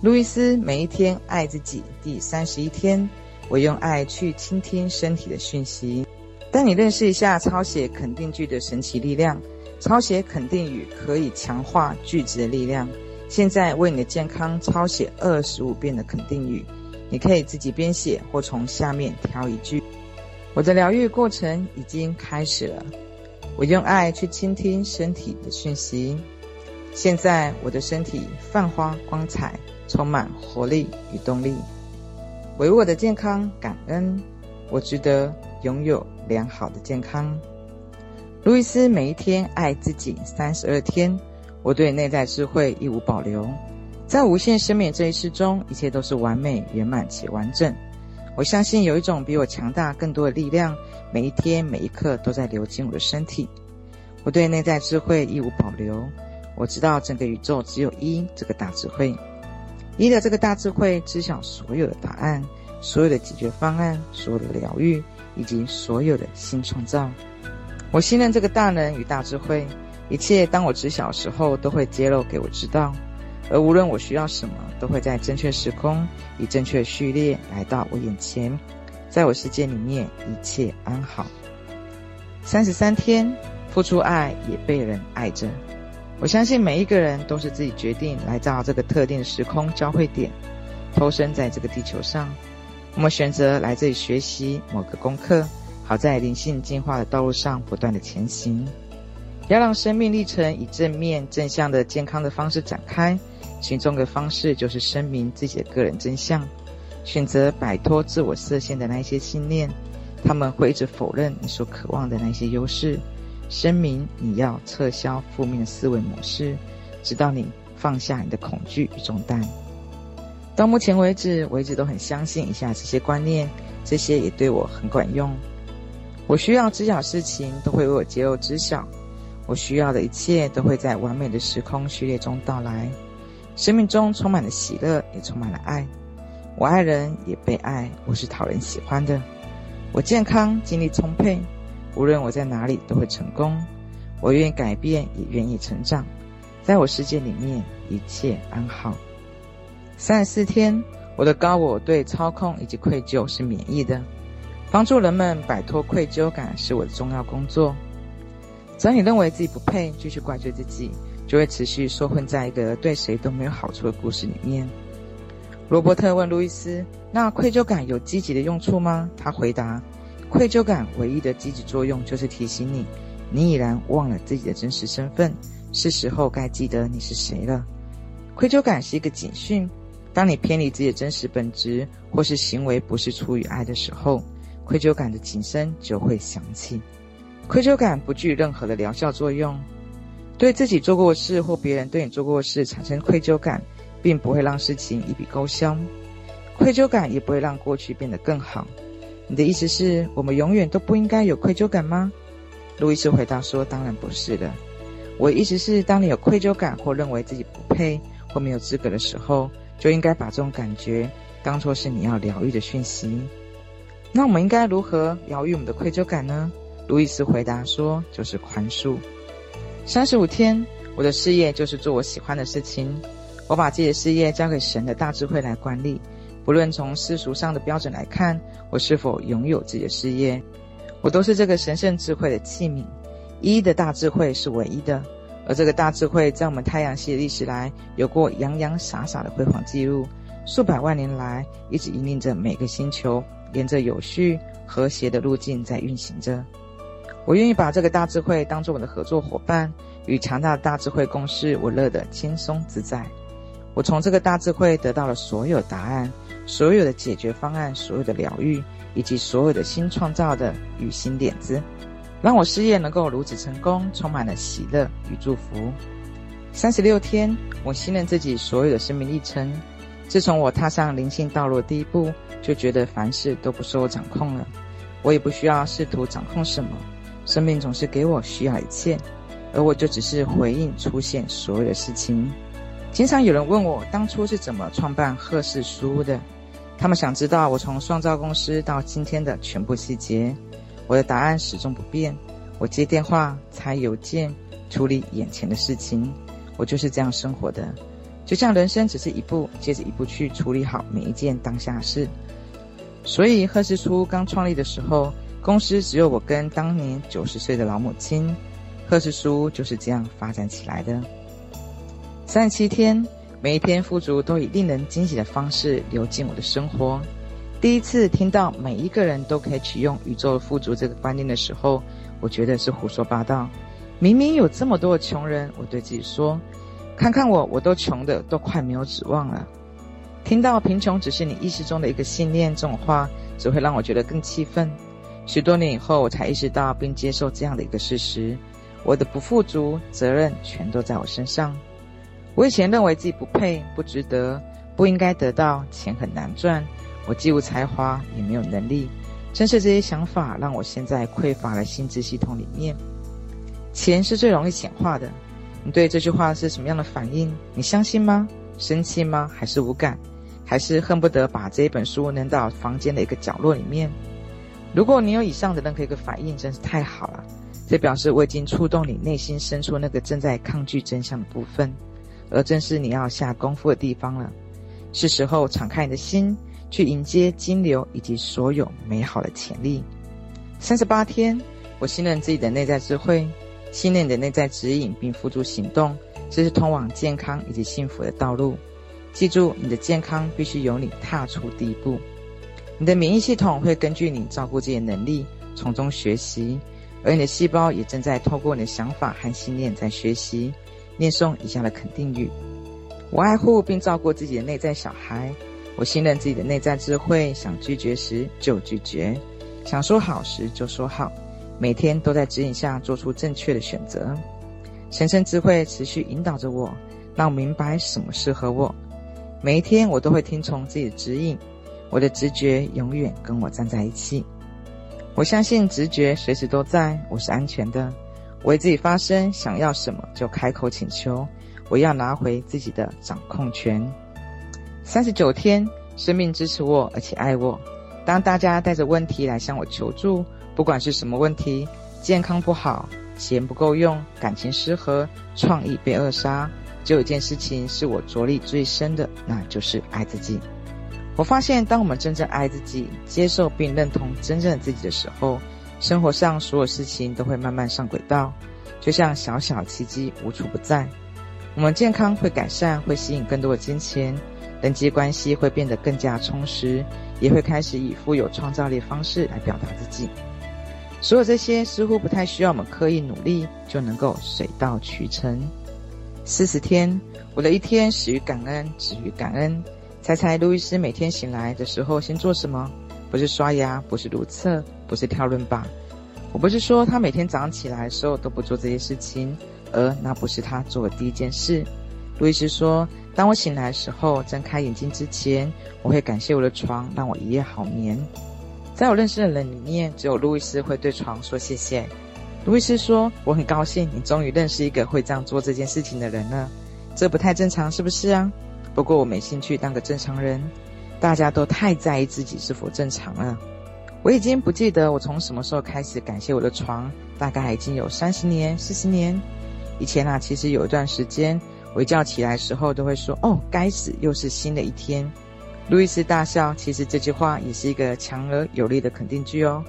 路易斯每一天爱自己第31天，我用爱去倾听身体的讯息。带你认识一下抄写肯定句的神奇力量。抄写肯定语可以强化句子的力量。现在为你的健康抄写25遍的肯定语，你可以自己编写或从下面挑一句。我的疗愈过程已经开始了，我用爱去倾听身体的讯息。现在我的身体泛发光彩，充满活力与动力。为我的健康感恩，我值得拥有良好的健康。路易斯每一天爱自己32天，我对内在智慧一无保留。在无限生命这一世中，一切都是完美、圆满且完整。我相信有一种比我强大更多的力量，每一天每一刻都在流进我的身体。我对内在智慧一无保留，我知道整个宇宙只有一这个大智慧。一的这个大智慧知晓所有的答案，所有的解决方案，所有的疗愈，以及所有的新创造。我信任这个大能与大智慧，一切当我知晓的时候都会揭露给我知道，而无论我需要什么，都会在正确时空以正确序列来到我眼前。在我世界里面一切安好。33天，付出爱也被人爱着。我相信每一个人都是自己决定来到这个特定时空交汇点，投身在这个地球上。我们选择来这里学习某个功课，好在灵性进化的道路上不断的前行。要让生命历程以正面正向的健康的方式展开，其中的方式就是声明自己的个人真相，选择摆脱自我设限的那些信念，他们会一直否认你所渴望的那些优势。声明你要撤销负面思维模式，直到你放下你的恐惧与重担。到目前为止，我一直都很相信以下这些观念，这些也对我很管用。我需要知晓事情都会为我揭露知晓，我需要的一切都会在完美的时空序列中到来。生命中充满了喜乐，也充满了爱。我爱人也被爱，我是讨人喜欢的。我健康，精力充沛，无论我在哪里都会成功。我愿意改变，也愿意成长。在我世界里面一切安好。34天，我的高我对操控以及愧疚是免疫的。帮助人们摆脱愧疚感是我的重要工作。只要你认为自己不配，继续怪罪自己，就会持续受困在一个对谁都没有好处的故事里面。罗伯特问路易斯，那愧疚感有积极的用处吗？他回答，愧疚感唯一的积极作用就是提醒你，你已然忘了自己的真实身份，是时候该记得你是谁了。愧疚感是一个警讯，当你偏离自己的真实本质，或是行为不是出于爱的时候，愧疚感的警声就会响起。愧疚感不具任何的疗效作用，对自己做过事或别人对你做过事产生愧疚感，并不会让事情一笔勾销。愧疚感也不会让过去变得更好。你的意思是我们永远都不应该有愧疚感吗？路易斯回答说，当然不是的。我的意思是，当你有愧疚感或认为自己不配或没有资格的时候，就应该把这种感觉当作是你要疗愈的讯息。那我们应该如何疗愈我们的愧疚感呢？路易斯回答说，就是宽恕。35天，我的事业就是做我喜欢的事情。我把自己的事业交给神的大智慧来管理，不论从世俗上的标准来看，我是否拥有自己的事业，我都是这个神圣智慧的器皿。一的大智慧是唯一的，而这个大智慧在我们太阳系的历史来有过洋洋洒洒的辉煌记录，数百万年来一直引领着每个星球，沿着有序和谐的路径在运行着。我愿意把这个大智慧当作我的合作伙伴，与强大的大智慧共事，我乐得轻松自在。我从这个大智慧得到了所有答案，所有的解决方案，所有的疗愈，以及所有的新创造的与新点子，让我事业能够如此成功，充满了喜乐与祝福。36天，我信任自己所有的生命历程。自从我踏上灵性道路的第一步，就觉得凡事都不受我掌控了，我也不需要试图掌控什么。生命总是给我需要一切，而我就只是回应出现所有的事情。经常有人问我当初是怎么创办赫氏书屋的，他们想知道我从创造公司到今天的全部细节。我的答案始终不变，我接电话，拆邮件，处理眼前的事情，我就是这样生活的。就像人生只是一步接着一步去处理好每一件当下事。所以赫氏出刚创立的时候，公司只有我跟当年90岁的老母亲，赫氏书就是这样发展起来的。37天，每一篇富足都以令人惊喜的方式流进我的生活。第一次听到每一个人都可以取用宇宙富足这个观念的时候，我觉得是胡说八道。明明有这么多的穷人，我对自己说，看看我，我都穷的都快没有指望了。听到贫穷只是你意识中的一个信念这种话，只会让我觉得更气愤。许多年以后，我才意识到并接受这样的一个事实：我的不富足，责任全都在我身上。我以前认为自己不配、不值得、不应该得到，钱很难赚，我既无才华也没有能力。正是这些想法让我现在匮乏了心智系统里面。钱是最容易显化的。你对这句话是什么样的反应？你相信吗？生气吗？还是无感？还是恨不得把这一本书扔到房间的一个角落里面？如果你有以上的任何一个反应，真是太好了，这表示我已经触动你内心深处那个正在抗拒真相的部分，而正是你要下功夫的地方了。是时候敞开你的心，去迎接金流以及所有美好的潜力。38天，我信任自己的内在智慧，信任你的内在指引，并付诸行动，这是通往健康以及幸福的道路。记住，你的健康必须由你踏出第一步。你的免疫系统会根据你照顾自己的能力从中学习，而你的细胞也正在透过你的想法和信念在学习。念诵以下的肯定语：我爱护并照顾自己的内在小孩，我信任自己的内在智慧，想拒绝时就拒绝，想说好时就说好，每天都在指引下做出正确的选择。神圣智慧持续引导着我，让我明白什么适合我。每一天我都会听从自己的指引，我的直觉永远跟我站在一起。我相信直觉随时都在，我是安全的。我为自己发声，想要什么就开口请求，我要拿回自己的掌控权。39天，生命支持我而且爱我。当大家带着问题来向我求助，不管是什么问题，健康不好，钱不够用，感情失和，创意被扼杀，只有一件事情是我着力最深的，那就是爱自己。我发现当我们真正爱自己，接受并认同真正的自己的时候，生活上所有事情都会慢慢上轨道，就像小小奇迹无处不在。我们健康会改善，会吸引更多的金钱，人际关系会变得更加充实，也会开始以富有创造力的方式来表达自己。所有这些似乎不太需要我们刻意努力就能够水到渠成。40天，我的一天始于感恩，止于感恩。猜猜路易斯每天醒来的时候先做什么？不是刷牙，不是如厕，不是跳轮吧。我不是说他每天早上起来的时候都不做这些事情，而那不是他做的第一件事。路易斯说，当我醒来的时候，睁开眼睛之前，我会感谢我的床，让我一夜好眠。在我认识的人里面，只有路易斯会对床说谢谢。路易斯说，我很高兴你终于认识一个会这样做这件事情的人了，这不太正常是不是啊？不过我没兴趣当个正常人，大家都太在意自己是否正常了。我已经不记得我从什么时候开始感谢我的床，大概已经有30年、40年。以前啊，其实有一段时间，我一觉起来的时候都会说，哦，该死，又是新的一天。路易斯大笑，其实这句话也是一个强而有力的肯定句哦。